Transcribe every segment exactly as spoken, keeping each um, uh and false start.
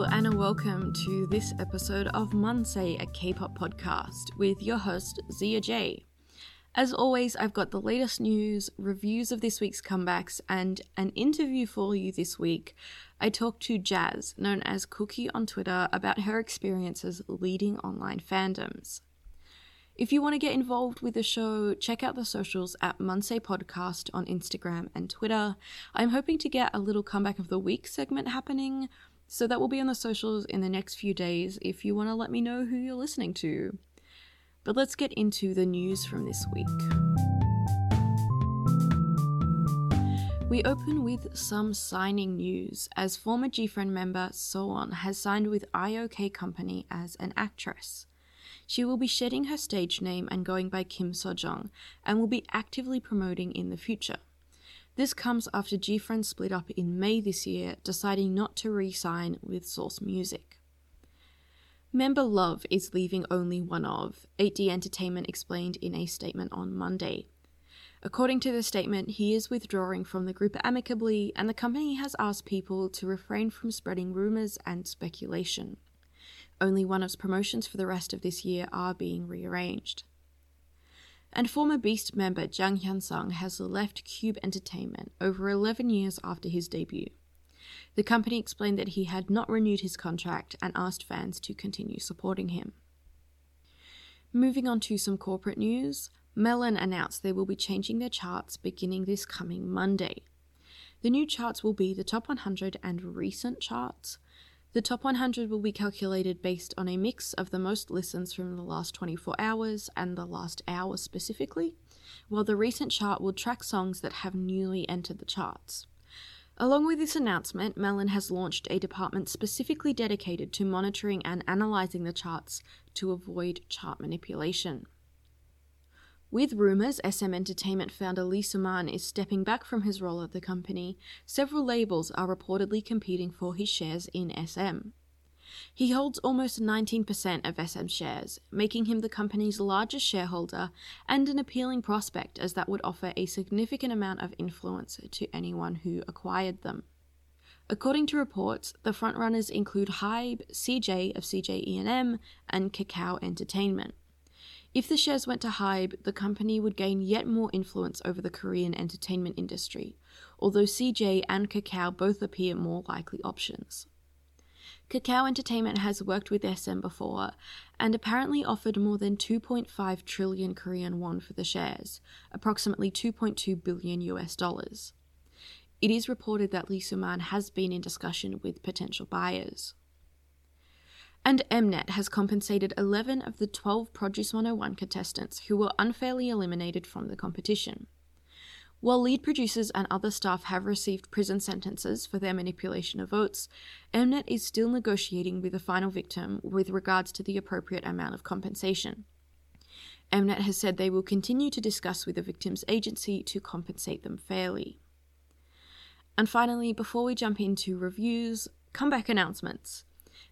Hello and welcome to this episode of Mansei, a K-pop podcast, with your host Zia J. As always, I've got the latest news, reviews of this week's comebacks, and an interview for you this week. I talked to Jazz, known as Cookie on Twitter, about her experiences leading online fandoms. If you want to get involved with the show, check out the socials at Mansei Podcast on Instagram and Twitter. I'm hoping to get a little comeback of the week segment happening, so that will be on the socials in the next few days if you want to let me know who you're listening to. But let's get into the news from this week. We open with some signing news, as former G-Friend member Sowon has signed with I O K Company as an actress. She will be shedding her stage name and going by Kim Sojung, and will be actively promoting in the future. This comes after G-Friend split up in May this year, deciding not to re-sign with Source Music. Member Love is leaving Only One Of, eight D Entertainment explained in a statement on Monday. According to the statement, he is withdrawing from the group amicably, and the company has asked people to refrain from spreading rumours and speculation. Only One Of's promotions for the rest of this year are being rearranged. And former Beast member Jang Hyun Sung has left Cube Entertainment over eleven years after his debut. The company explained that he had not renewed his contract and asked fans to continue supporting him. Moving on to some corporate news, Melon announced they will be changing their charts beginning this coming Monday. The new charts will be the Top one hundred and Recent charts. The top one hundred will be calculated based on a mix of the most listens from the last twenty-four hours and the last hour specifically, while the recent chart will track songs that have newly entered the charts. Along with this announcement, Melon has launched a department specifically dedicated to monitoring and analysing the charts to avoid chart manipulation. With rumours, S M Entertainment founder Lee Soo-man is stepping back from his role at the company. Several labels are reportedly competing for his shares in S M. He holds almost nineteen percent of S M shares, making him the company's largest shareholder and an appealing prospect, as that would offer a significant amount of influence to anyone who acquired them. According to reports, the frontrunners include HYBE, C J of C J E and M, and Kakao Entertainment. If the shares went to HYBE, the company would gain yet more influence over the Korean entertainment industry, although C J and Kakao both appear more likely options. Kakao Entertainment has worked with S M before, and apparently offered more than two point five trillion Korean won for the shares, approximately two point two billion U S dollars. It is reported that Lee Soo-man has been in discussion with potential buyers. And Mnet has compensated eleven of the twelve Produce one oh one contestants who were unfairly eliminated from the competition. While lead producers and other staff have received prison sentences for their manipulation of votes, Mnet is still negotiating with the final victim with regards to the appropriate amount of compensation. Mnet has said they will continue to discuss with the victim's agency to compensate them fairly. And finally, before we jump into reviews, comeback announcements.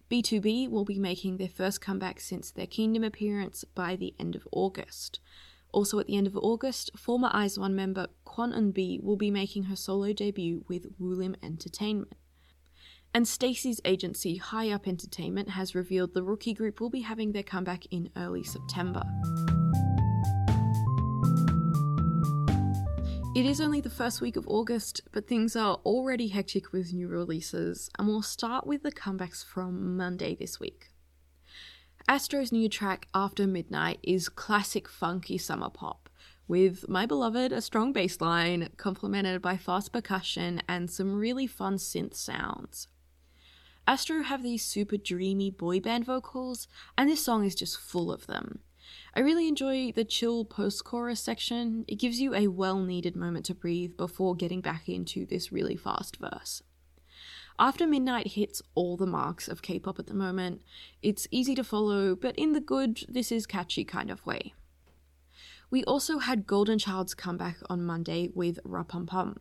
B two B will be making their first comeback since their Kingdom appearance by the end of August. Also at the end of August, former I Z one member Kwon Eun-bi will be making her solo debut with Woolim Entertainment. And Stacy's agency, HYBE Entertainment, has revealed the rookie group will be having their comeback in early September. It is only the first week of August, but things are already hectic with new releases, and we'll start with the comebacks from Monday this week. Astro's new track, After Midnight, is classic funky summer pop, with My Beloved, a strong bass line, complemented by fast percussion and some really fun synth sounds. Astro have these super dreamy boy band vocals, and this song is just full of them. I really enjoy the chill post-chorus section. It gives you a well-needed moment to breathe before getting back into this really fast verse. After Midnight hits all the marks of K-pop at the moment. It's easy to follow, but in the good, this is catchy kind of way. We also had Golden Child's comeback on Monday with Ra-Pum-Pum.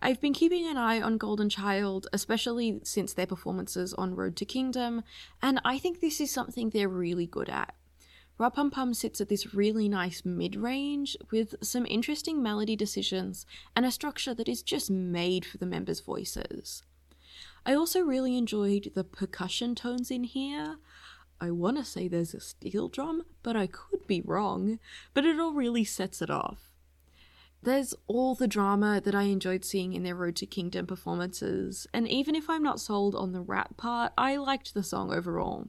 I've been keeping an eye on Golden Child, especially since their performances on Road to Kingdom, and I think this is something they're really good at. Ra-Pum-Pum sits at this really nice mid-range with some interesting melody decisions and a structure that is just made for the members' voices. I also really enjoyed the percussion tones in here. I want to say there's a steel drum, but I could be wrong, but it all really sets it off. There's all the drama that I enjoyed seeing in their Road to Kingdom performances, and even if I'm not sold on the rap part, I liked the song overall.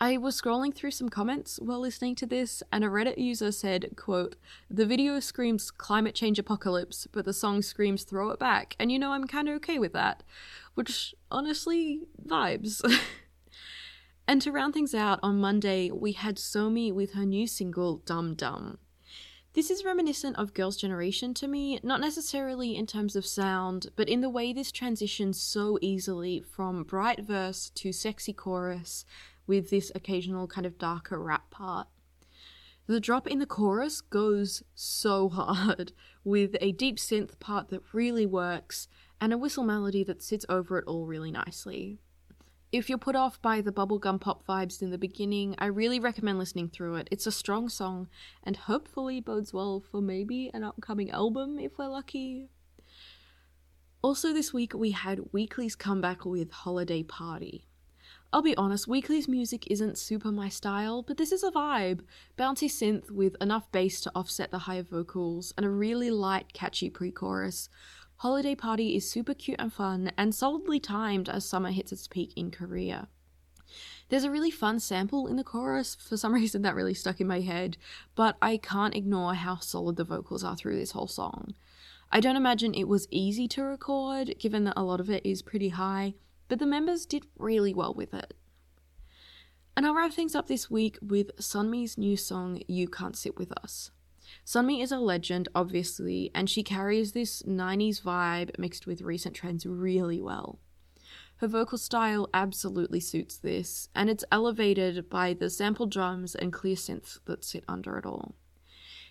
I was scrolling through some comments while listening to this, and a Reddit user said, quote, "The video screams climate change apocalypse, but the song screams throw it back, and you know I'm kinda okay with that." Which, honestly, vibes. And to round things out, on Monday, we had Somi with her new single, Dum Dum. This is reminiscent of Girls' Generation to me, not necessarily in terms of sound, but in the way this transitions so easily from bright verse to sexy chorus, with this occasional kind of darker rap part. The drop in the chorus goes so hard, with a deep synth part that really works, and a whistle melody that sits over it all really nicely. If you're put off by the bubblegum pop vibes in the beginning, I really recommend listening through it. It's a strong song, and hopefully bodes well for maybe an upcoming album if we're lucky. Also this week we had Weekly's comeback with Holiday Party. I'll be honest, Weekly's music isn't super my style, but this is a vibe. Bouncy synth with enough bass to offset the higher vocals, and a really light, catchy pre-chorus. Holiday Party is super cute and fun, and solidly timed as summer hits its peak in Korea. There's a really fun sample in the chorus, for some reason that really stuck in my head, but I can't ignore how solid the vocals are through this whole song. I don't imagine it was easy to record, given that a lot of it is pretty high, but the members did really well with it. And I'll wrap things up this week with Sunmi's new song, You Can't Sit With Us. Sunmi is a legend, obviously, and she carries this nineties vibe mixed with recent trends really well. Her vocal style absolutely suits this, and it's elevated by the sample drums and clear synths that sit under it all.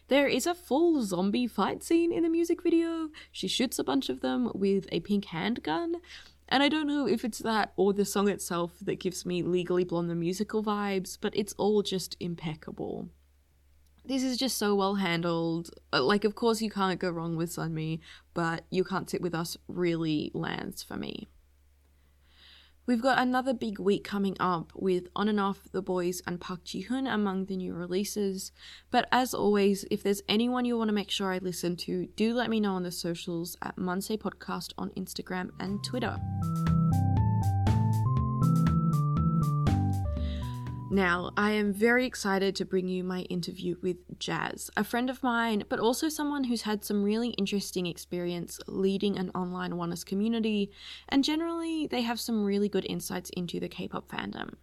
There is a full zombie fight scene in the music video. She shoots a bunch of them with a pink handgun, and I don't know if it's that or the song itself that gives me Legally Blonde the musical vibes, but it's all just impeccable. This is just so well handled. Like, of course you can't go wrong with Sunmi, but You Can't Sit With Us really lands for me. We've got another big week coming up with On and Off, The Boys, and Park Ji-hun among the new releases. But as always, if there's anyone you want to make sure I listen to, do let me know on the socials at Mansei Podcast on Instagram and Twitter. Now, I am very excited to bring you my interview with Jazz, a friend of mine, but also someone who's had some really interesting experience leading an online Oneus community, and generally, they have some really good insights into the K-pop fandom.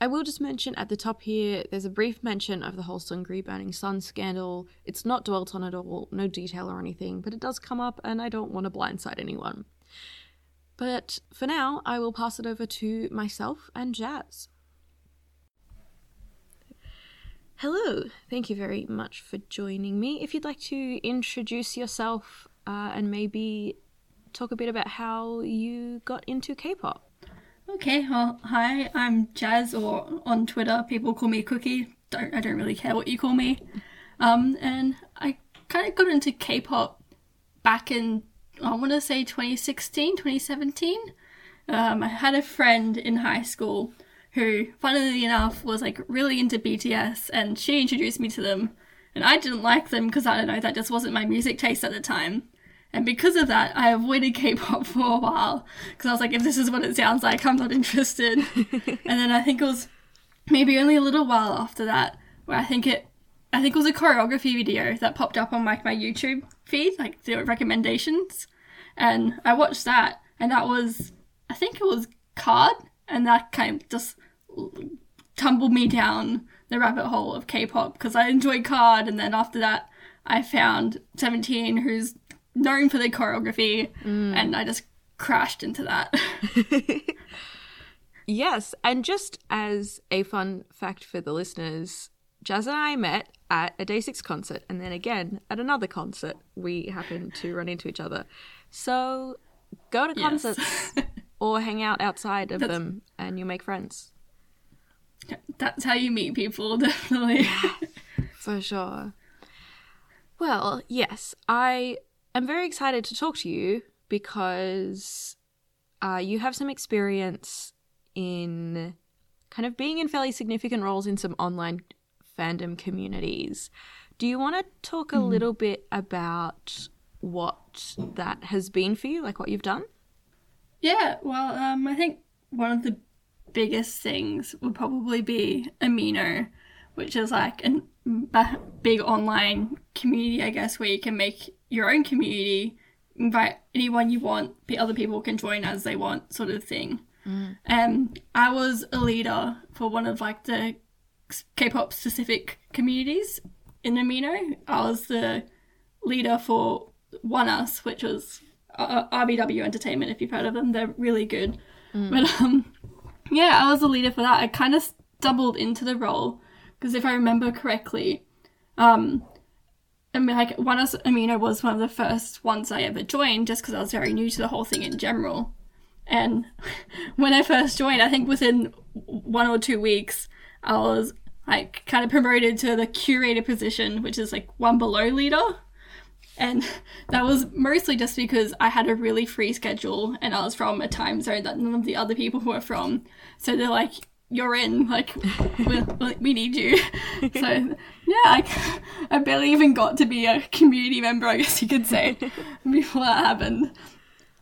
I will just mention at the top here, there's a brief mention of the whole Seungri Burning Sun scandal. It's not dwelt on at all, no detail or anything, but it does come up, and I don't want to blindside anyone. But for now, I will pass it over to myself and Jazz. Hello, thank you very much for joining me. If you'd like to introduce yourself uh, and maybe talk a bit about how you got into K-pop. Okay, well, hi, I'm Jazz, or on Twitter, people call me Cookie. Don't, I don't really care what you call me. Um, and I kind of got into K-pop back in, I want to say twenty sixteen, twenty seventeen. Um, I had a friend in high school who, funnily enough, was like really into B T S, and she introduced me to them, and I didn't like them because, I don't know, that just wasn't my music taste at the time, and because of that I avoided K-pop for a while because I was like, if this is what it sounds like, I'm not interested. And then I think it was maybe only a little while after that where I think it I think it was a choreography video that popped up on like my YouTube feed, like the recommendations, and I watched that, and that was, I think it was KARD, and that kind of just tumbled me down the rabbit hole of K-pop because I enjoyed KARD, and then after that I found Seventeen, who's known for their choreography, mm. and I just crashed into that. Yes, and just as a fun fact for the listeners, Jazz and I met at a Day six concert, and then again at another concert we happened to run into each other. So go to concerts. Yes. Or hang out outside of that's, them, and you make friends. That's how you meet people, definitely. For sure. Well, yes, I am very excited to talk to you because uh, you have some experience in kind of being in fairly significant roles in some online fandom communities. Do you want to talk a mm. little bit about what that has been for you, like what you've done? Yeah, well, um, I think one of the biggest things would probably be Amino, which is like a big online community, I guess, where you can make your own community, invite anyone you want, other people can join as they want, sort of thing. Mm. Um, I was a leader for one of like the K-pop specific communities in Amino. I was the leader for Oneus, which was R B W Entertainment, if you've heard of them. They're really good. Mm. But um, yeah, I was the leader for that. I kind of stumbled into the role because if I remember correctly, um, I mean, like Oneus Amino was one of the first ones I ever joined, just because I was very new to the whole thing in general. And when I first joined, I think within one or two weeks, I was like kind of promoted to the curator position, which is like one below leader. And that was mostly just because I had a really free schedule and I was from a time zone that none of the other people were from. So they're like, you're in, like, we, we need you. So, yeah, I, I barely even got to be a community member, I guess you could say, before that happened.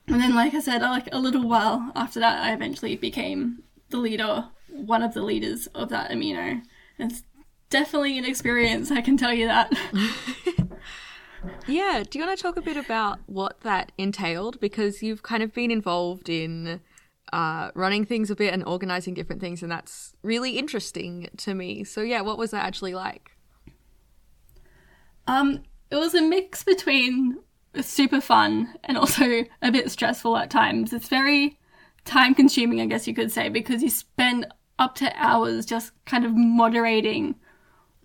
And then, like I said, like a little while after that, I eventually became the leader, one of the leaders of that Amino. And it's definitely an experience, I can tell you that. Yeah, do you want to talk a bit about what that entailed? Because you've kind of been involved in uh, running things a bit and organising different things, and that's really interesting to me. So yeah, what was that actually like? Um, it was a mix between super fun and also a bit stressful at times. It's very time-consuming, I guess you could say, because you spend up to hours just kind of moderating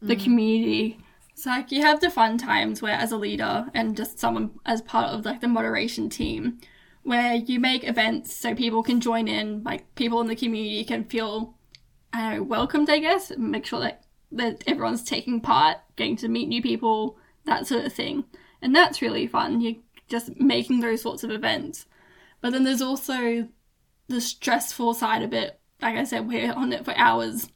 the mm. community. So, like, you have the fun times where, as a leader and just someone as part of, like, the moderation team, where you make events so people can join in, like, people in the community can feel, I don't know, welcomed, I guess, and make sure that, that everyone's taking part, getting to meet new people, that sort of thing. And that's really fun. You're just making those sorts of events. But then there's also the stressful side of it. Like I said, we're on it for hours,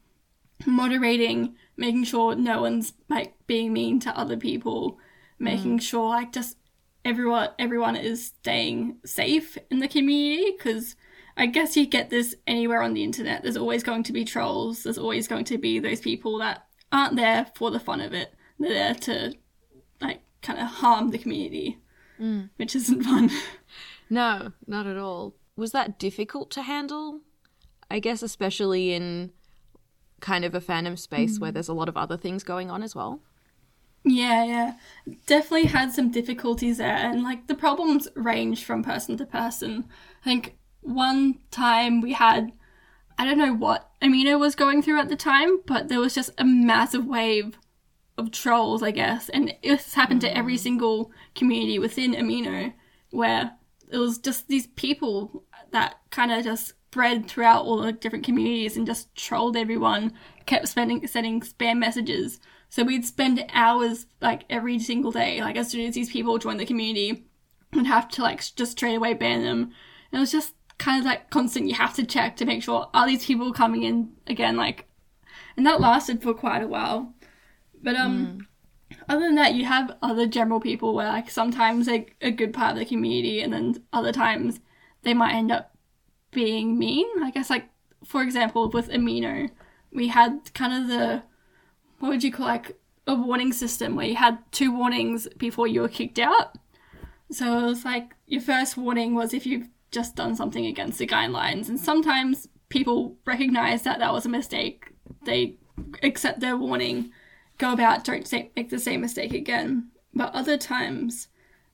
moderating, making sure no one's, like, being mean to other people, making mm. sure, like, just everyone everyone is staying safe in the community, because I guess you get this anywhere on the internet. There's always going to be trolls. There's always going to be those people that aren't there for the fun of it. They're there to, like, kind of harm the community, mm. which isn't fun. No, not at all. Was that difficult to handle? I guess especially in kind of a fandom space mm. where there's a lot of other things going on as well. Yeah, yeah. Definitely had some difficulties there, and like the problems range from person to person. I think one time we had, I don't know what Amino was going through at the time, but there was just a massive wave of trolls, I guess, and it's happened mm. to every single community within Amino, where it was just these people that kind of just spread throughout all the different communities and just trolled everyone, kept spending sending spam messages. So we'd spend hours, like, every single day, like, as soon as these people joined the community, we'd have to, like, just straight away ban them. And it was just kind of, like, constant, you have to check to make sure, are these people coming in again, like, and that lasted for quite a while. But, um, mm. other than that, you have other general people where, like, sometimes they're a good part of the community, and then other times they might end up being mean. I guess, like, for example, with Amino, we had kind of the, what would you call, like, a warning system where you had two warnings before you were kicked out. So it was like your first warning was if you've just done something against the guidelines, and sometimes people recognize that that was a mistake, they accept their warning, go about, don't make the same mistake again. But other times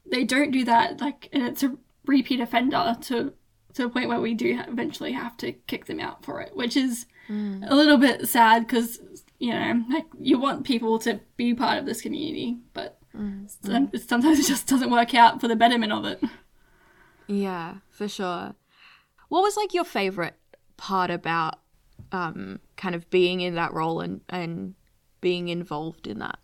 they don't do that, like, and it's a repeat offender to to the point where we do eventually have to kick them out for it, which is mm. a little bit sad, because, you know, like, you want people to be part of this community, but mm. sometimes it just doesn't work out for the betterment of it. Yeah, for sure. What was, like, your favourite part about um, kind of being in that role and, and being involved in that?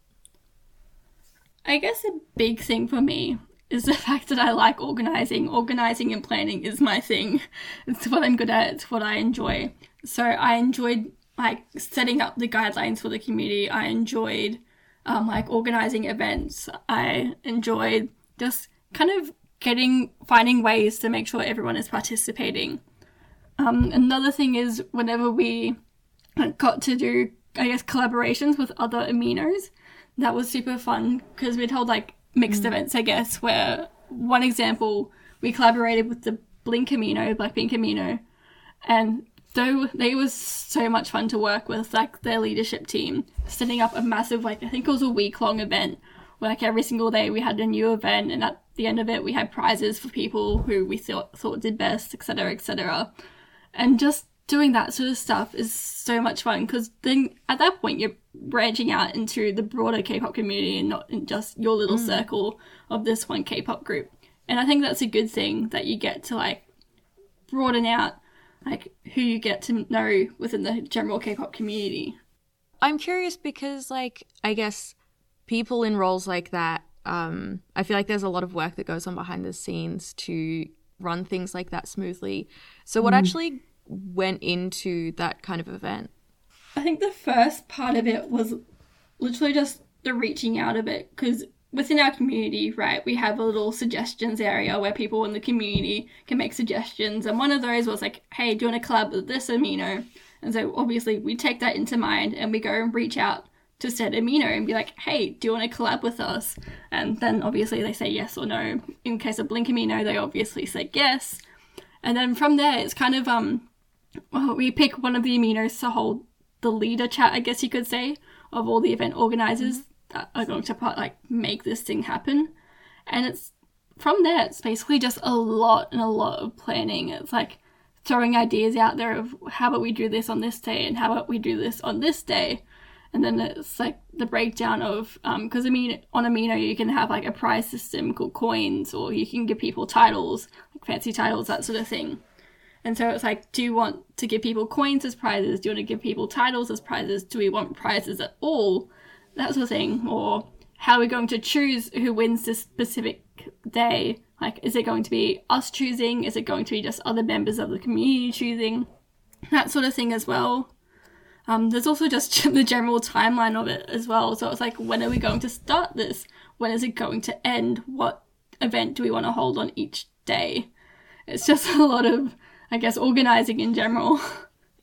I guess a big thing for me is the fact that I like organizing. Organizing and planning is my thing. It's what I'm good at. It's what I enjoy. So I enjoyed like setting up the guidelines for the community. I enjoyed um, like organizing events. I enjoyed just kind of getting, finding ways to make sure everyone is participating. Um, another thing is whenever we got to do, I guess, collaborations with other Aminos, that was super fun because we'd hold like mixed mm. events, I guess, where one example, we collaborated with the Blink Amino, Blackpink Amino, and though they was so much fun to work with, like their leadership team, setting up a massive, like I think it was a week-long event where like every single day we had a new event, and at the end of it we had prizes for people who we thought thought did best, et cetera, et cetera. And just doing that sort of stuff is so much fun because then at that point you're branching out into the broader K-pop community and not in just your little mm. circle of this one K-pop group. And I think that's a good thing that you get to like broaden out like who you get to know within the general K-pop community. I'm curious because like I guess people in roles like that, um, I feel like there's a lot of work that goes on behind the scenes to run things like that smoothly. So what mm. actually went into that kind of event? I think the first part of it was literally just the reaching out of it, because within our community, right, we have a little suggestions area where people in the community can make suggestions, and one of those was like, hey, do you want to collab with this Amino? And so obviously we take that into mind and we go and reach out to said Amino and be like, hey, do you want to collab with us? And then obviously they say yes or no. In case of Blink Amino, they obviously said yes. And then from there, it's kind of, um, well, we pick one of the Aminos to hold the leader chat, I guess you could say, of all the event organizers mm-hmm. that are going to part, like make this thing happen. And it's from there, it's basically just a lot and a lot of planning. It's like throwing ideas out there of how about we do this on this day and how about we do this on this day. And then it's like the breakdown of, um, because I mean, on Amino, you can have like a prize system called coins, or you can give people titles, like fancy titles, that sort of thing. And so it's like, do you want to give people coins as prizes? Do you want to give people titles as prizes? Do we want prizes at all? That sort of thing. Or how are we going to choose who wins this specific day? Like, is it going to be us choosing? Is it going to be just other members of the community choosing? That sort of thing as well. Um, there's also just the general timeline of it as well. So it's like, when are we going to start this? When is it going to end? What event do we want to hold on each day? It's just a lot of, I guess, organizing in general.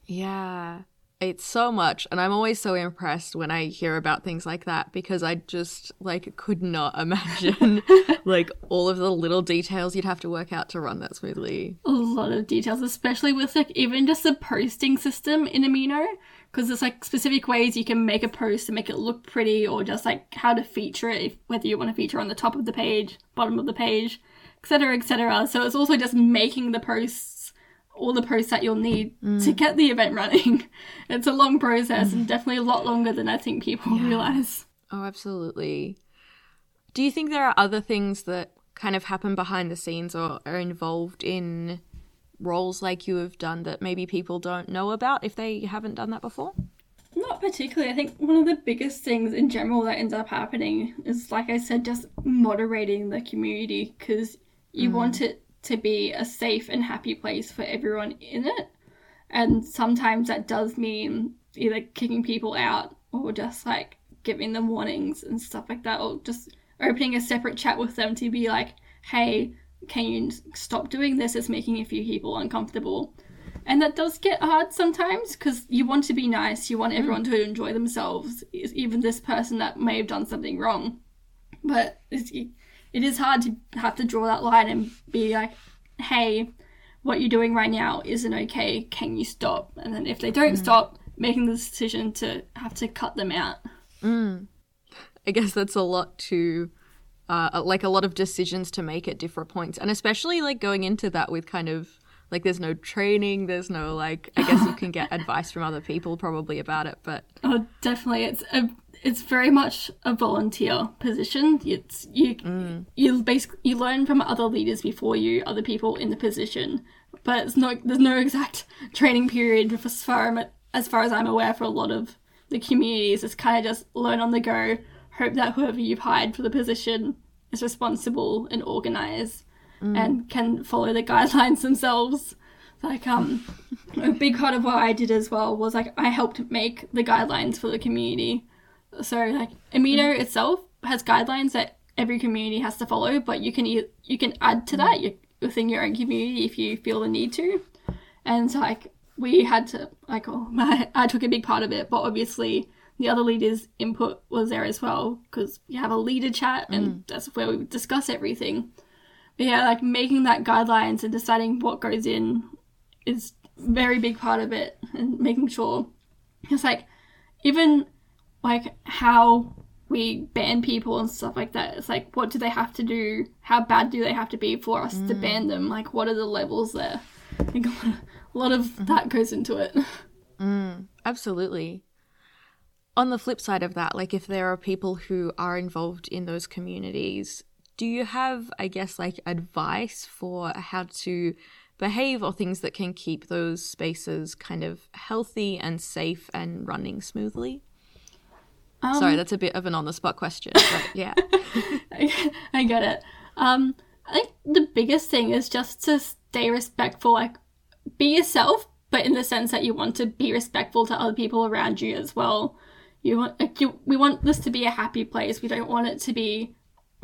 Yeah, it's so much. And I'm always so impressed when I hear about things like that, because I just like could not imagine like all of the little details you'd have to work out to run that smoothly. A lot of details, especially with like even just the posting system in Amino, because there's like specific ways you can make a post to make it look pretty, or just like how to feature it, if, whether you want to feature on the top of the page, bottom of the page, et cetera, et cetera. So it's also just making the posts, all the posts that you'll need mm. to get the event running. It's a long process mm. and definitely a lot longer than I think people yeah. realize. Oh, absolutely. Do you think there are other things that kind of happen behind the scenes or are involved in roles like you have done that maybe people don't know about if they haven't done that before? Not particularly. I think one of the biggest things in general that ends up happening is, like I said, just moderating the community, because you mm. want it to be a safe and happy place for everyone in it. And sometimes that does mean either kicking people out or just like giving them warnings and stuff like that, or just opening a separate chat with them to be like, hey, can you stop doing this? It's making a few people uncomfortable. And that does get hard sometimes, because you want to be nice, you want everyone mm. to enjoy themselves, even this person that may have done something wrong. But it's It is hard to have to draw that line and be like, hey, what you're doing right now isn't okay. Can you stop? And then if they don't mm. stop, making the decision to have to cut them out. Mm. I guess that's a lot to, uh, like a lot of decisions to make at different points. And especially like going into that with kind of like, there's no training, there's no like, I guess you can get advice from other people probably about it, but. Oh, definitely. It's a It's very much a volunteer position. It's you. Mm. You basically you learn from other leaders before you, other people in the position. But it's not, there's no exact training period as far as far as I'm aware for a lot of the communities. It's kind of just learn on the go. Hope that whoever you've hired for the position is responsible and organized mm. and can follow the guidelines themselves. Like, um, a big part of what I did as well was, like, I helped make the guidelines for the community. So, like, Amino mm. itself has guidelines that every community has to follow, but you can e- you can add to that you- within your own community if you feel the need to. And, like, we had to, like, oh, my, I took a big part of it, but obviously the other leaders' input was there as well, because you have a leader chat and mm. that's where we discuss everything. But, yeah, like, making that guidelines and deciding what goes in is a very big part of it, and making sure it's, like, even, like, how we ban people and stuff like that. It's, like, what do they have to do? How bad do they have to be for us mm. to ban them? Like, what are the levels there? I think a lot of mm-hmm. that goes into it. Mm, absolutely. On the flip side of that, like, if there are people who are involved in those communities, do you have, I guess, like, advice for how to behave or things that can keep those spaces kind of healthy and safe and running smoothly? Um, Sorry, that's a bit of an on-the-spot question, but yeah. I, I get it. Um, I think the biggest thing is just to stay respectful, like, be yourself, but in the sense that you want to be respectful to other people around you as well. You want, like, you, we want this to be a happy place. We don't want it to be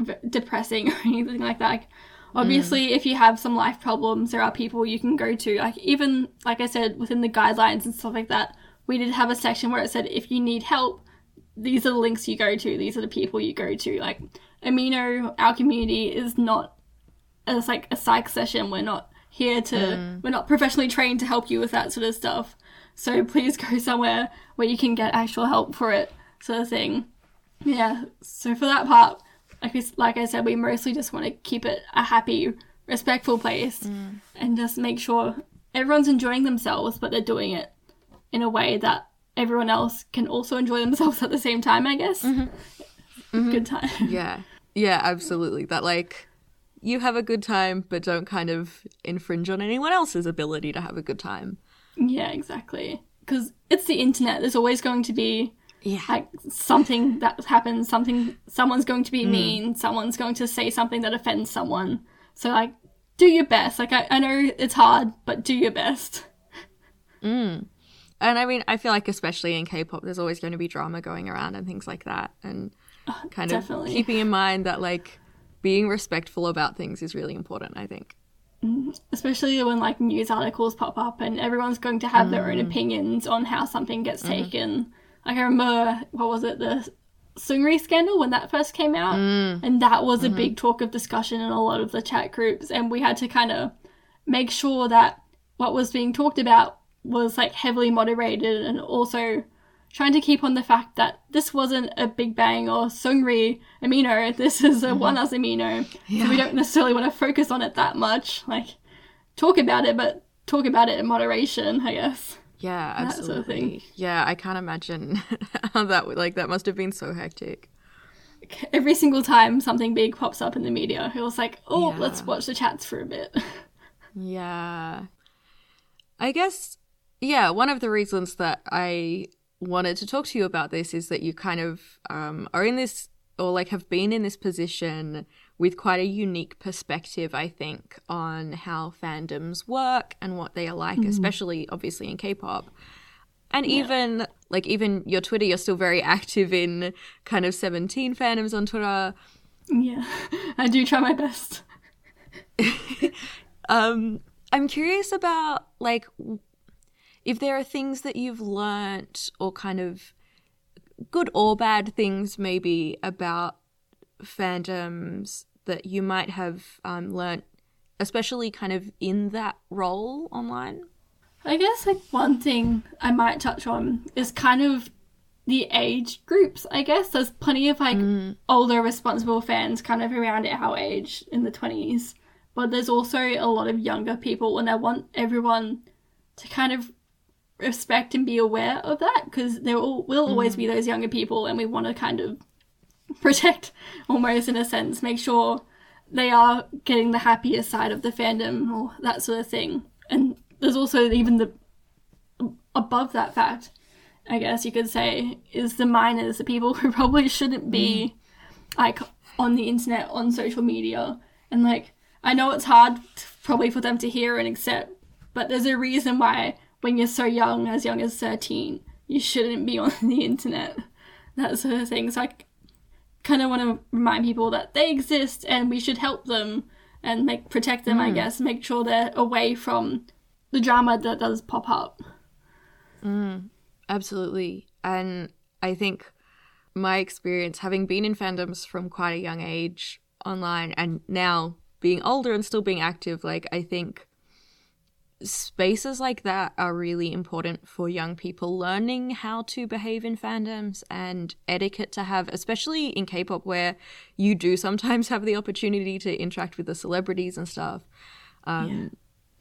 v- depressing or anything like that. Like, obviously, mm. if you have some life problems, there are people you can go to. Like, even, like I said, within the guidelines and stuff like that, we did have a section where it said, if you need help, these are the links you go to. These are the people you go to. Like, Amino, our community, is not, it's like a psych session. We're not here to, mm. we're not professionally trained to help you with that sort of stuff. So please go somewhere where you can get actual help for it, sort of thing. Yeah. So for that part, like, we, like I said, we mostly just want to keep it a happy, respectful place mm. and just make sure everyone's enjoying themselves, but they're doing it in a way that everyone else can also enjoy themselves at the same time, I guess. Mm-hmm. Mm-hmm. Good time. Yeah. Yeah, absolutely. That, like, you have a good time, but don't kind of infringe on anyone else's ability to have a good time. Yeah, exactly. Because it's the internet. There's always going to be yeah. like, something that happens, something, someone's going to be mm. mean, someone's going to say something that offends someone. So, like, do your best. Like, I, I know it's hard, but do your best. Mm. And I mean, I feel like especially in K-pop, there's always going to be drama going around and things like that. And oh, kind definitely. of keeping in mind that, like, being respectful about things is really important, I think. Especially when, like, news articles pop up and everyone's going to have mm. their own opinions on how something gets mm. taken. Like, I remember, what was it, the Seungri scandal when that first came out? Mm. And that was mm-hmm. a big talk of discussion in a lot of the chat groups. And we had to kind of make sure that what was being talked about was, like, heavily moderated, and also trying to keep on the fact that this wasn't a Big Bang or Seungri Amino, this is a mm-hmm. Oneus Amino, yeah. so we don't necessarily want to focus on it that much. Like, talk about it, but talk about it in moderation, I guess. Yeah, absolutely. That sort of thing. Yeah, I can't imagine how that would, like, that must have been so hectic. Every single time something big pops up in the media, it was like, oh, yeah. let's watch the chats for a bit. Yeah. I guess... Yeah, one of the reasons that I wanted to talk to you about this is that you kind of um, are in this, or like have been in this position with quite a unique perspective, I think, on how fandoms work and what they are like, mm. especially obviously in K-pop. And yeah. even like even your Twitter, you're still very active in kind of Seventeen fandoms on Twitter. Yeah, I do try my best. um, I'm curious about like... if there are things that you've learnt, or kind of good or bad things maybe about fandoms that you might have um, learnt, especially kind of in that role online? I guess like one thing I might touch on is kind of the age groups, I guess. There's plenty of like mm. older responsible fans kind of around our age in the twenties, but there's also a lot of younger people, and I want everyone to kind of respect and be aware of that, because there will, will always mm. be those younger people, and we want to kind of protect, almost in a sense, make sure they are getting the happier side of the fandom or that sort of thing. And there's also even the above that fact, I guess you could say, is the minors, the people who probably shouldn't be mm. like on the internet, on social media. And like, I know it's hard to, probably for them to hear and accept, but there's a reason why when you're so young, as young as thirteen, you shouldn't be on the internet, that sort of thing. So I kind of want to remind people that they exist and we should help them and make protect them, mm. I guess, make sure they're away from the drama that does pop up. Mm, absolutely. And I think my experience, having been in fandoms from quite a young age online and now being older and still being active, like, I think spaces like that are really important for young people learning how to behave in fandoms and etiquette to have, especially in K-pop where you do sometimes have the opportunity to interact with the celebrities and stuff. Um, yeah.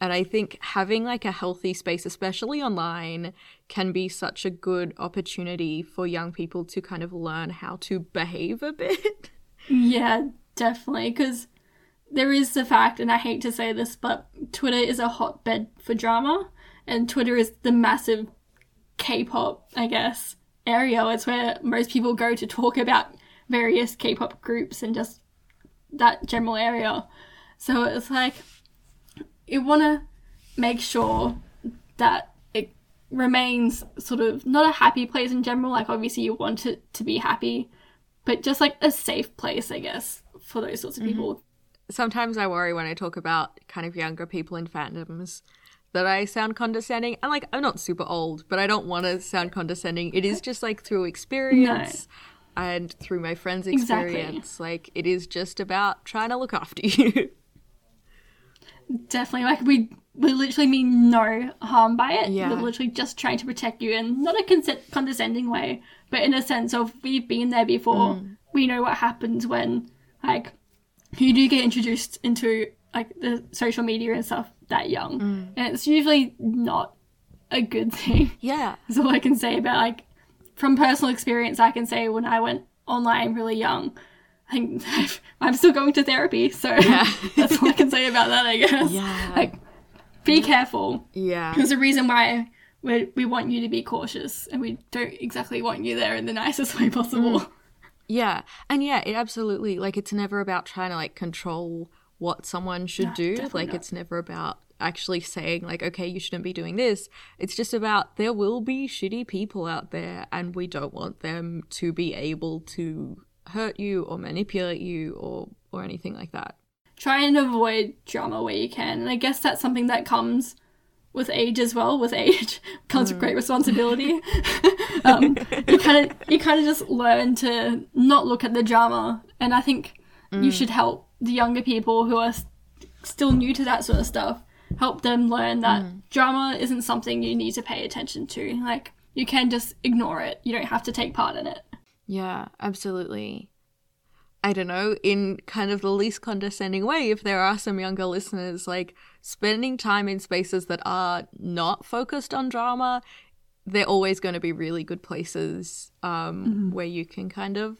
And I think having like a healthy space, especially online, can be such a good opportunity for young people to kind of learn how to behave a bit. Yeah, definitely. Because there is the fact, and I hate to say this, but Twitter is a hotbed for drama, and Twitter is the massive K-pop, I guess, area. It's where most people go to talk about various K-pop groups and just that general area. So it's like, you want to make sure that it remains sort of not a happy place in general. Like, obviously you want it to be happy, but just like a safe place, I guess, for those sorts of mm-hmm. people. Sometimes I worry when I talk about kind of younger people in fandoms that I sound condescending. And, like, I'm not super old, but I don't want to sound condescending. It is just, like, through experience no. and through my friends' experience. Exactly. Like, it is just about trying to look after you. Definitely. Like, we, we literally mean no harm by it. Yeah. We're literally just trying to protect you in not a con- condescending way, but in a sense of we've been there before. Mm. We know what happens when, like, you do get introduced into, like, the social media and stuff that young. Mm. And it's usually not a good thing. Yeah. That's all I can say about, like, from personal experience, I can say when I went online really young, I think I've, I'm still going to therapy, so yeah. That's all I can say about that, I guess. Yeah. Like, be careful. Yeah. There's a reason why we we want you to be cautious, and we don't exactly want you there in the nicest way possible. Mm. Yeah. And yeah, it absolutely, like, it's never about trying to, like, control what someone should no, do. Like, not. It's never about actually saying, like, okay, you shouldn't be doing this. It's just about there will be shitty people out there, and we don't want them to be able to hurt you or manipulate you or, or anything like that. Try and avoid drama where you can. And I guess that's something that comes with age as well. With age comes mm. great responsibility. um, you kind of you kind of just learn to not look at the drama, and I think mm. you should help the younger people who are s- still new to that sort of stuff. Help them learn that mm. drama isn't something you need to pay attention to. Like, you can just ignore it. You don't have to take part in it. Yeah, absolutely. I don't know, in kind of the least condescending way, if there are some younger listeners, like, spending time in spaces that are not focused on drama, they're always going to be really good places um, mm-hmm. where you can kind of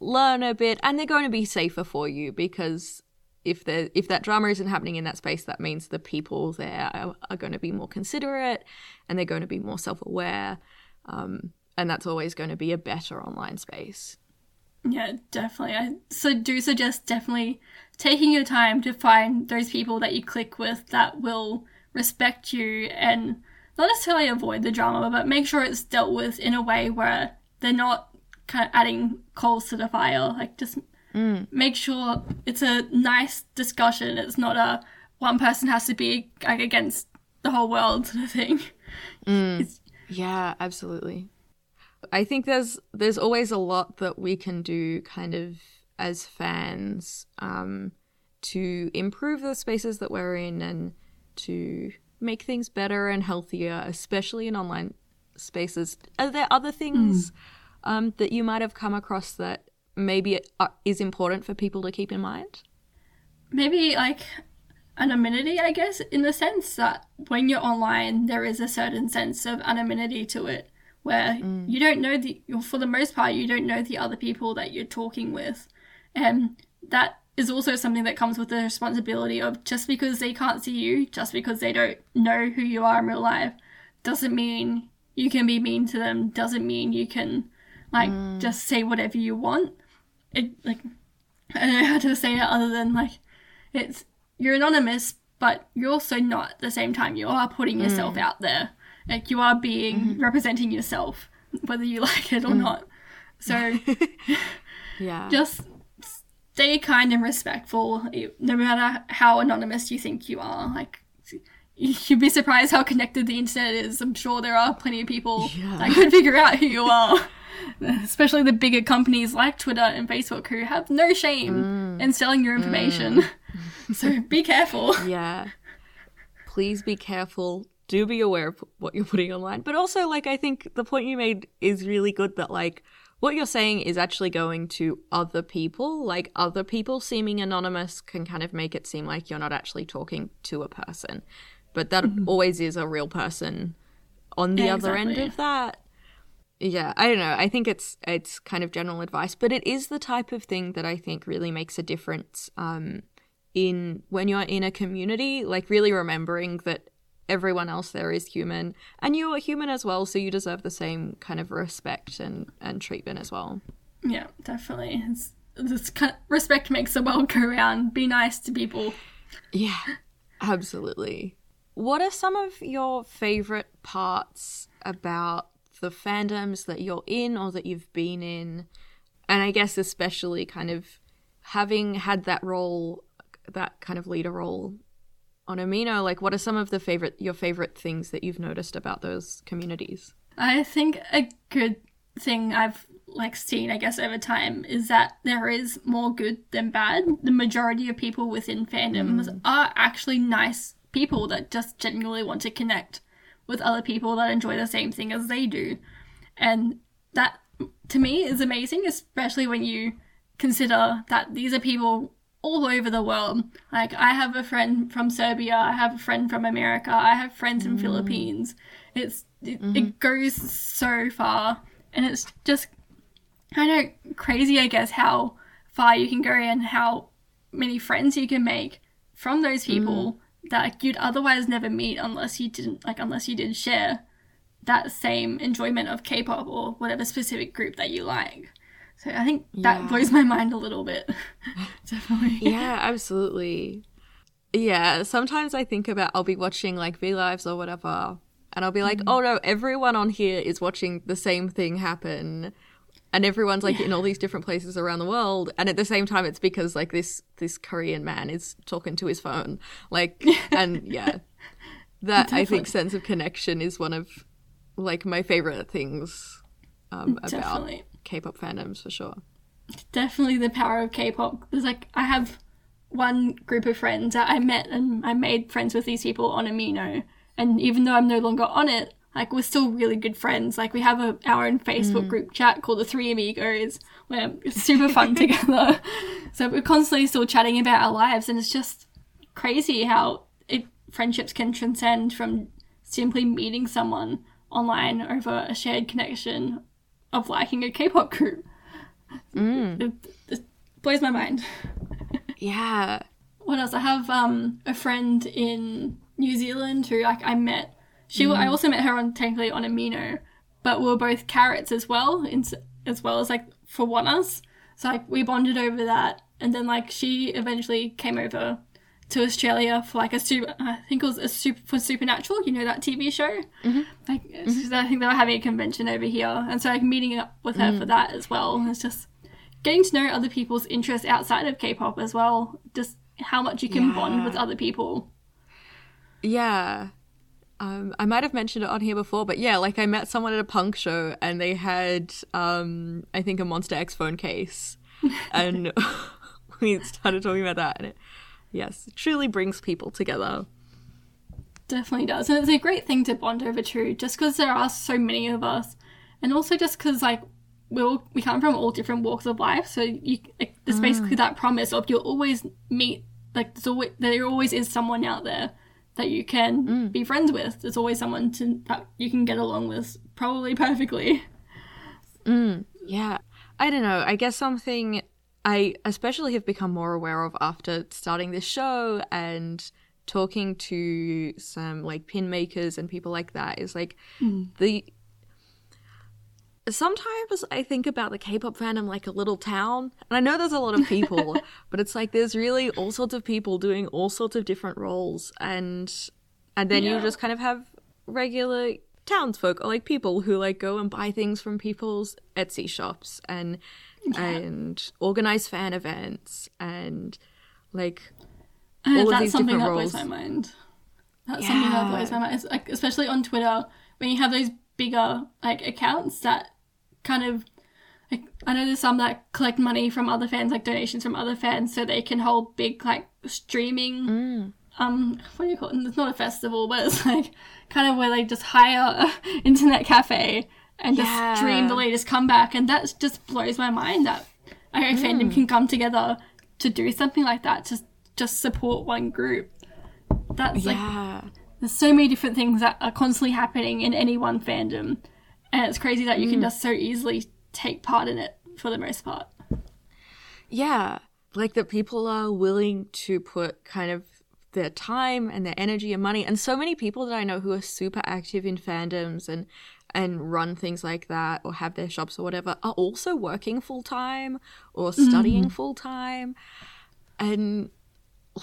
learn a bit, and they're going to be safer for you, because if there if that drama isn't happening in that space, that means the people there are, are going to be more considerate, and they're going to be more self-aware, um, and that's always going to be a better online space. Yeah, definitely. I so do suggest definitely taking your time to find those people that you click with that will respect you, and not necessarily avoid the drama, but make sure it's dealt with in a way where they're not kind of adding coals to the fire. Like, just mm. make sure it's a nice discussion. It's not a one person has to be, like, against the whole world sort of thing. Mm. Yeah, absolutely. I think there's there's always a lot that we can do kind of as fans um, to improve the spaces that we're in and to make things better and healthier, especially in online spaces. Are there other things mm. um, that you might have come across that maybe are, is important for people to keep in mind? Maybe like anonymity, I guess, in the sense that when you're online, there is a certain sense of anonymity to it, where mm. you don't know the, for the most part, you don't know the other people that you're talking with. And that is also something that comes with the responsibility of just because they can't see you, just because they don't know who you are in real life, doesn't mean you can be mean to them, doesn't mean you can, like, mm. just say whatever you want. It, like, I don't know how to say it other than, like, it's, you're anonymous, but you're also not at the same time. You are putting yourself mm. out there. Like, you are being, mm-hmm. representing yourself, whether you like it or mm. not. So, yeah, just stay kind and respectful, no matter how anonymous you think you are. Like, you'd be surprised how connected the internet is. I'm sure there are plenty of people yeah. that could figure out who you are. Especially the bigger companies like Twitter and Facebook, who have no shame mm. in selling your information. Mm. So be careful. Yeah. Please be careful. Do be aware of what you're putting online. But also, like, I think the point you made is really good, that, like, what you're saying is actually going to other people. Like, other people seeming anonymous can kind of make it seem like you're not actually talking to a person. But that mm-hmm. always is a real person on the yeah, other exactly. end of that. Yeah, I don't know. I think it's it's kind of general advice, but it is the type of thing that I think really makes a difference um, in when you're in a community, like really remembering that everyone else there is human and you are human as well, so you deserve the same kind of respect and, and treatment as well. Yeah, definitely. It's, it's kind of, respect makes the world go round. Be nice to people. Yeah, absolutely. What are some of your favourite parts about the fandoms that you're in or that you've been in? And I guess especially kind of having had that role, that kind of leader role on Amino, like what are some of the favorite your favorite things that you've noticed about those communities? I think a good thing I've like seen, I guess, over time is that there is more good than bad. The majority of people within fandoms mm. are actually nice people that just genuinely want to connect with other people that enjoy the same thing as they do. And that, to me, is amazing, especially when you consider that these are people all over the world. Like, I have a friend from Serbia, I have a friend from America, I have friends in mm. Philippines. It's it, mm-hmm. it goes so far, and it's just kind of crazy, I guess, how far you can go and how many friends you can make from those people. Mm. That you'd otherwise never meet unless you didn't like unless you did share that same enjoyment of K-pop or whatever specific group that you like. So I think that yeah. blows my mind a little bit. Definitely. Yeah, absolutely. Yeah, sometimes I think about I'll be watching like V Lives or whatever, and I'll be like, mm-hmm. oh no, everyone on here is watching the same thing happen, and everyone's like yeah. in all these different places around the world, and at the same time it's because like this this Korean man is talking to his phone, like, and yeah, that Definitely. I think sense of connection is one of like my favorite things um, about K-pop fandoms for sure. Definitely the power of K-pop. There's like I have one group of friends that I met, and I made friends with these people on Amino, and even though I'm no longer on it, like, we're still really good friends. Like, we have a, our own Facebook mm. group chat called The Three Amigos. We're super fun together. So we're constantly still chatting about our lives, and it's just crazy how it, friendships can transcend from simply meeting someone online over a shared connection of liking a K-pop group. Mm. It, it blows my mind. Yeah. What else? I have um, a friend in New Zealand who, like, I met. She, mm. I also met her on technically on Amino, but we were both carrots as well, in, as well as like for Oneus. So like we bonded over that, and then like she eventually came over to Australia for like a super, I think it was a super for Supernatural. You know that T V show? Mm-hmm. Like mm-hmm. I think they were having a convention over here, and so like meeting up with her mm. for that as well. And it's just getting to know other people's interests outside of K-pop as well. Just how much you can yeah. bond with other people. Yeah. Um, I might have mentioned it on here before, but yeah, like I met someone at a punk show, and they had, um, I think, a Monster X phone case, and we started talking about that. And it, yes, it truly brings people together. Definitely does, and it's a great thing to bond over too, just because there are so many of us, and also just because like we all, we come from all different walks of life, so you, like, there's mm. basically that promise of you'll always meet, like there's always, there always is someone out there that you can mm. be friends with. There's always someone to, that you can get along with probably perfectly. Mm, yeah. I don't know. I guess something I especially have become more aware of after starting this show and talking to some like pin makers and people like that is like mm. the sometimes I think about the K-pop fandom like a little town, and I know there's a lot of people, but it's like there's really all sorts of people doing all sorts of different roles, and and then yeah. you just kind of have regular townsfolk or like people who like go and buy things from people's Etsy shops and yeah. and organize fan events and like all uh, of that's these something different that roles. Blows my mind. That's yeah. something that blows my mind, it's like, especially on Twitter when you have those bigger like accounts that kind of like, I know there's some that collect money from other fans, like donations from other fans, so they can hold big like streaming mm. um what do you call it? It's not a festival, but it's like kind of where they just hire an internet cafe and yeah. just stream the latest comeback, and that just blows my mind that a mm. fandom can come together to do something like that, just just support one group. That's yeah. like there's so many different things that are constantly happening in any one fandom, and it's crazy that you mm. can just so easily take part in it for the most part. Yeah, like that people are willing to put kind of their time and their energy and money, and so many people that I know who are super active in fandoms and and run things like that or have their shops or whatever are also working full-time or studying mm. full-time, and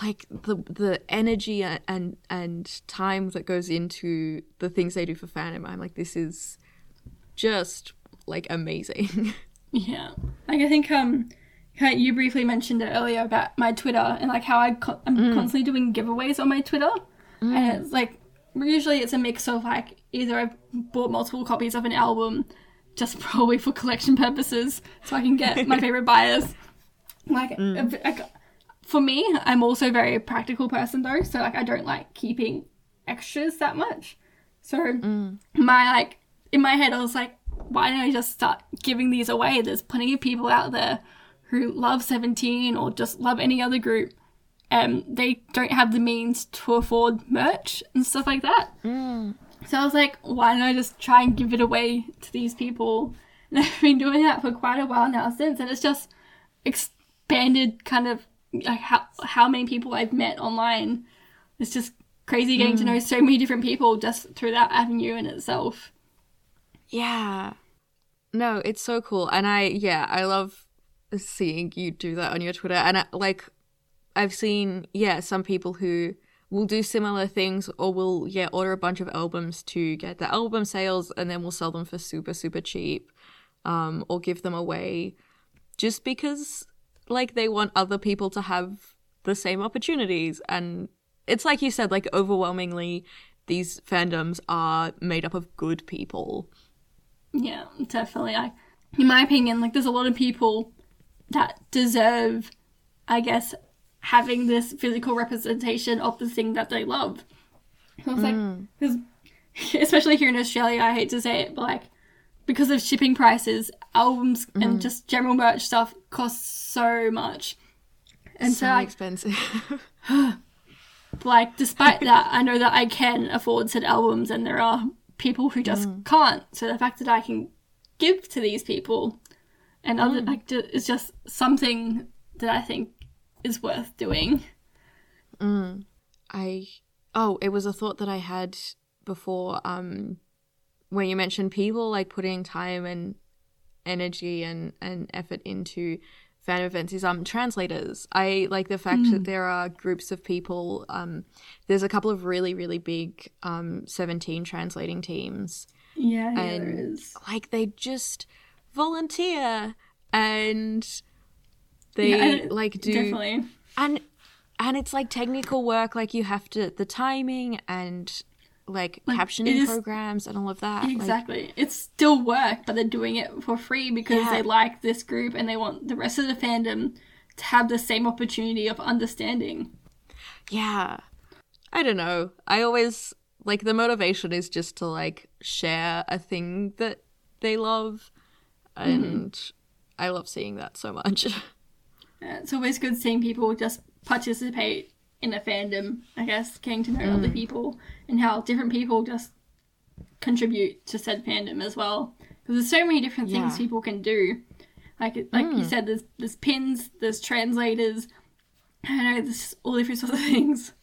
like the the energy and and time that goes into the things they do for fandom, I'm like, this is just like amazing. Yeah, like I think um you briefly mentioned it earlier about my Twitter and like how I co- I'm mm. constantly doing giveaways on my Twitter, mm. and it's like usually it's a mix of like either I've bought multiple copies of an album just probably for collection purposes so I can get my favorite buyers, like mm. I, I, for me, I'm also a very practical person though, so like I don't like keeping extras that much. So mm. my like in my head I was like, why don't I just start giving these away? There's plenty of people out there who love Seventeen or just love any other group, and they don't have the means to afford merch and stuff like that. Mm. So I was like, why don't I just try and give it away to these people? And I've been doing that for quite a while now since, and it's just expanded kind of like how how many people I've met online. It's just crazy getting mm. to know so many different people just through that avenue in itself. Yeah, no, it's so cool, and I yeah I love seeing you do that on your Twitter, and I, like I've seen yeah some people who will do similar things or will yeah order a bunch of albums to get the album sales and then will sell them for super super cheap, um or give them away just because like they want other people to have the same opportunities. And it's like you said, like overwhelmingly these fandoms are made up of good people. Yeah, definitely. I, in my opinion, like there's a lot of people that deserve, I guess, having this physical representation of the thing that they love. So it's mm. like, especially here in Australia, I hate to say it, but like because of shipping prices, albums mm. and just general merch stuff costs so much, and so, so like, expensive. Like, despite that, I know that I can afford said albums, and there are people who just mm. can't. So the fact that I can give to these people and other mm. like is just something that I think is worth doing. Mm. I oh, it was a thought that I had before um, when you mentioned people like putting time and energy and, and effort into fan events is um translators. I like the fact mm. that there are groups of people. Um, there's a couple of really really big um Seventeen translating teams. Yeah, yeah and there is. Like they just volunteer and they yeah, I, like do definitely. and and it's like technical work, like you have to the timing and like, like captioning is, programs and all of that. Exactly. Like, it's still work, but they're doing it for free because yeah. they like this group and they want the rest of the fandom to have the same opportunity of understanding. Yeah. I don't know. I always like the motivation is just to like share a thing that they love. And mm-hmm. I love seeing that so much. Yeah, it's always good seeing people just participate in a fandom, I guess, getting to know mm. other people and how different people just contribute to said fandom as well. Because there's so many different yeah. things people can do. Like like mm. you said, there's there's pins, there's translators, I don't know, there's all different sorts of things.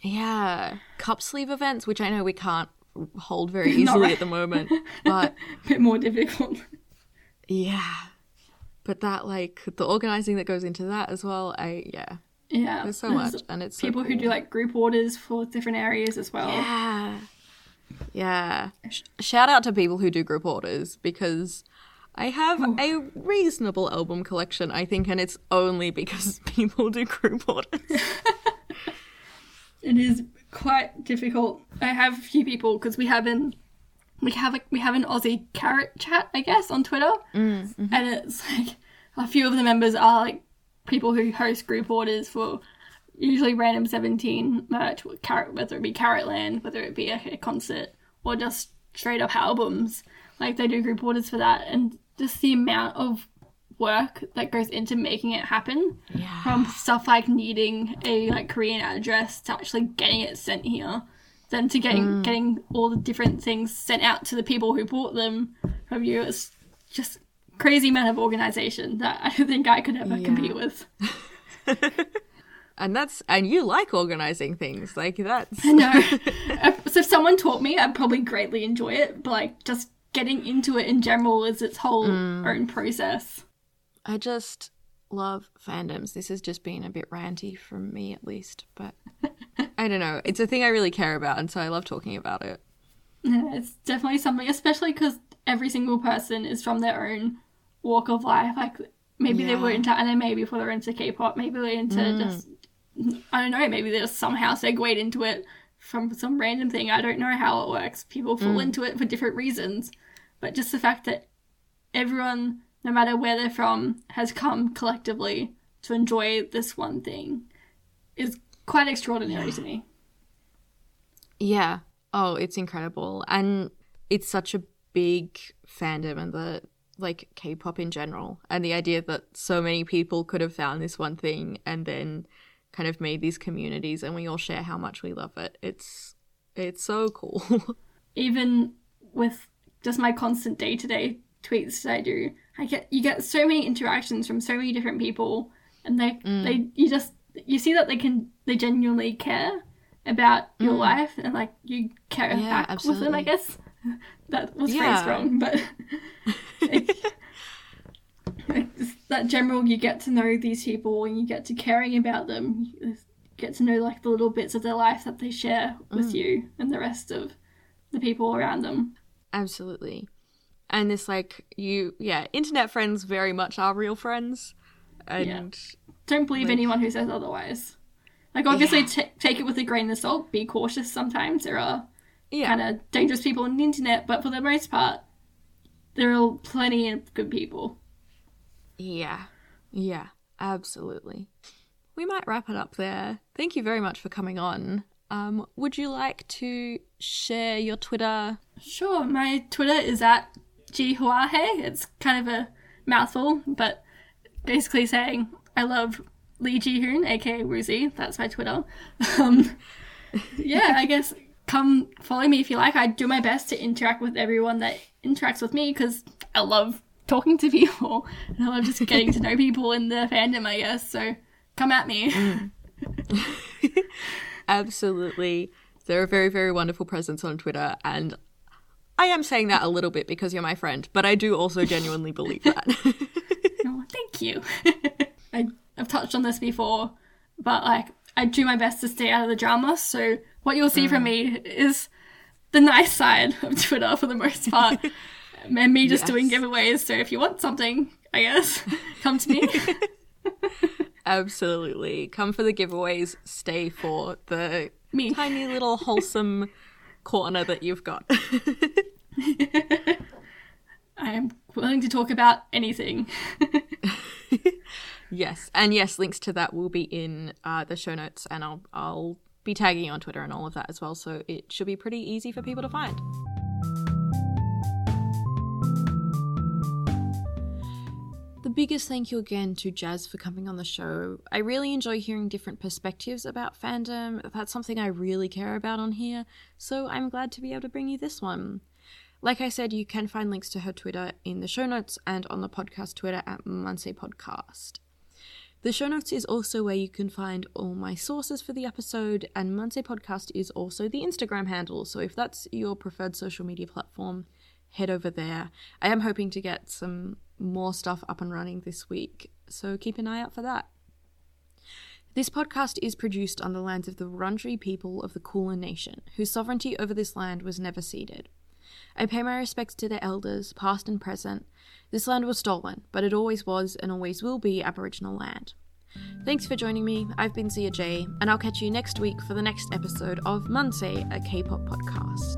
Yeah. Cup sleeve events, which I know we can't hold very easily right. at the moment. But a bit more difficult. Yeah. But that, like, the organising that goes into that as well, I, yeah. Yeah. There's so There's much, and it's people so cool. who do, like, group orders for different areas as well. Yeah. Yeah. Sh- shout out to people who do group orders, because I have Ooh. a reasonable album collection, I think, and it's only because people do group orders. It is quite difficult. I have a few people, because we have an, we have a, we have an Aussie carrot chat, I guess, on Twitter. Mm, mm-hmm. And it's like a few of the members are like people who host group orders for usually random Seventeen merch, whether it be Carrotland, whether it be a, a concert, or just straight up albums. Like, they do group orders for that, and just the amount of work that goes into making it happen, yeah. from stuff like needing a like Korean address to actually getting it sent here, then to getting mm. getting all the different things sent out to the people who bought them from you. It's just crazy amount of organisation that I don't think I could ever yeah. compete with. And that's and you like organising things like that's. I know. So if someone taught me, I'd probably greatly enjoy it. But like just getting into it in general is its whole mm. own process. I just love fandoms. This has just been a bit ranty from me, at least, but I don't know. It's a thing I really care about, and so I love talking about it. Yeah, it's definitely something, especially because every single person is from their own walk of life. Like, maybe yeah. they were into anime before they were into K-pop. Maybe they're into mm. just, I don't know, maybe they just somehow segued into it from some random thing. I don't know how it works. People fall mm. into it for different reasons. But just the fact that everyone, no matter where they're from, has come collectively to enjoy this one thing is quite extraordinary yeah. to me. Yeah. Oh, it's incredible. And it's such a big fandom, and the, like, K-pop in general. And the idea that so many people could have found this one thing and then kind of made these communities, and we all share how much we love it. It's, it's so cool. Even with just my constant day-to-day tweets that I do, I get you get so many interactions from so many different people, and they mm. they you just you see that they can they genuinely care about mm. your life, and like you care yeah, back absolutely. with them. I guess that was yeah. phrased wrong, but it, it's that general, you get to know these people, and you get to caring about them. You get to know like the little bits of their life that they share with mm. you and the rest of the people around them. Absolutely. And this, like, you, yeah, internet friends very much are real friends. And yeah. don't believe like, anyone who says otherwise. Like, obviously, yeah. t- take it with a grain of salt. Be cautious sometimes. There are yeah. kind of dangerous people on the internet, but for the most part, there are plenty of good people. Yeah. Yeah, absolutely. We might wrap it up there. Thank you very much for coming on. Um, would you like to share your Twitter? Sure. My Twitter is at G-Huahe. It's kind of a mouthful, but basically saying I love Lee Ji-hoon, aka Woozy. That's my Twitter. Um, yeah, I guess come follow me if you like. I do my best to interact with everyone that interacts with me, because I love talking to people, and I love just getting to know people in the fandom, I guess. So come at me. Mm. Absolutely. They're a very, very wonderful presence on Twitter, and I am saying that a little bit because you're my friend, but I do also genuinely believe that. Oh, thank you. I, I've touched on this before, but like I do my best to stay out of the drama, so what you'll see mm. from me is the nice side of Twitter for the most part, and me just yes. doing giveaways, so if you want something, I guess, come to me. Absolutely. Come for the giveaways, stay for the me. tiny little wholesome corner that you've got. I am willing to talk about anything. Yes, and yes, links to that will be in uh, the show notes, and I'll I'll be tagging you on Twitter and all of that as well, so it should be pretty easy for people to find. The biggest thank you again to Jazz for coming on the show. I really enjoy hearing different perspectives about fandom. That's something I really care about on here, so I'm glad to be able to bring you this one. Like I said, you can find links to her Twitter in the show notes and on the podcast Twitter at Mansei Podcast. The show notes is also where you can find all my sources for the episode, and Mansei Podcast is also the Instagram handle, so if that's your preferred social media platform, head over there. I am hoping to get some more stuff up and running this week, so keep an eye out for that. This podcast is produced on the lands of the Wurundjeri people of the Kulin Nation, whose sovereignty over this land was never ceded. I pay my respects to their elders, past and present. This land was stolen, but it always was and always will be Aboriginal land. Thanks for joining me. I've been Zia J, and I'll catch you next week for the next episode of Mansei, a K-pop podcast.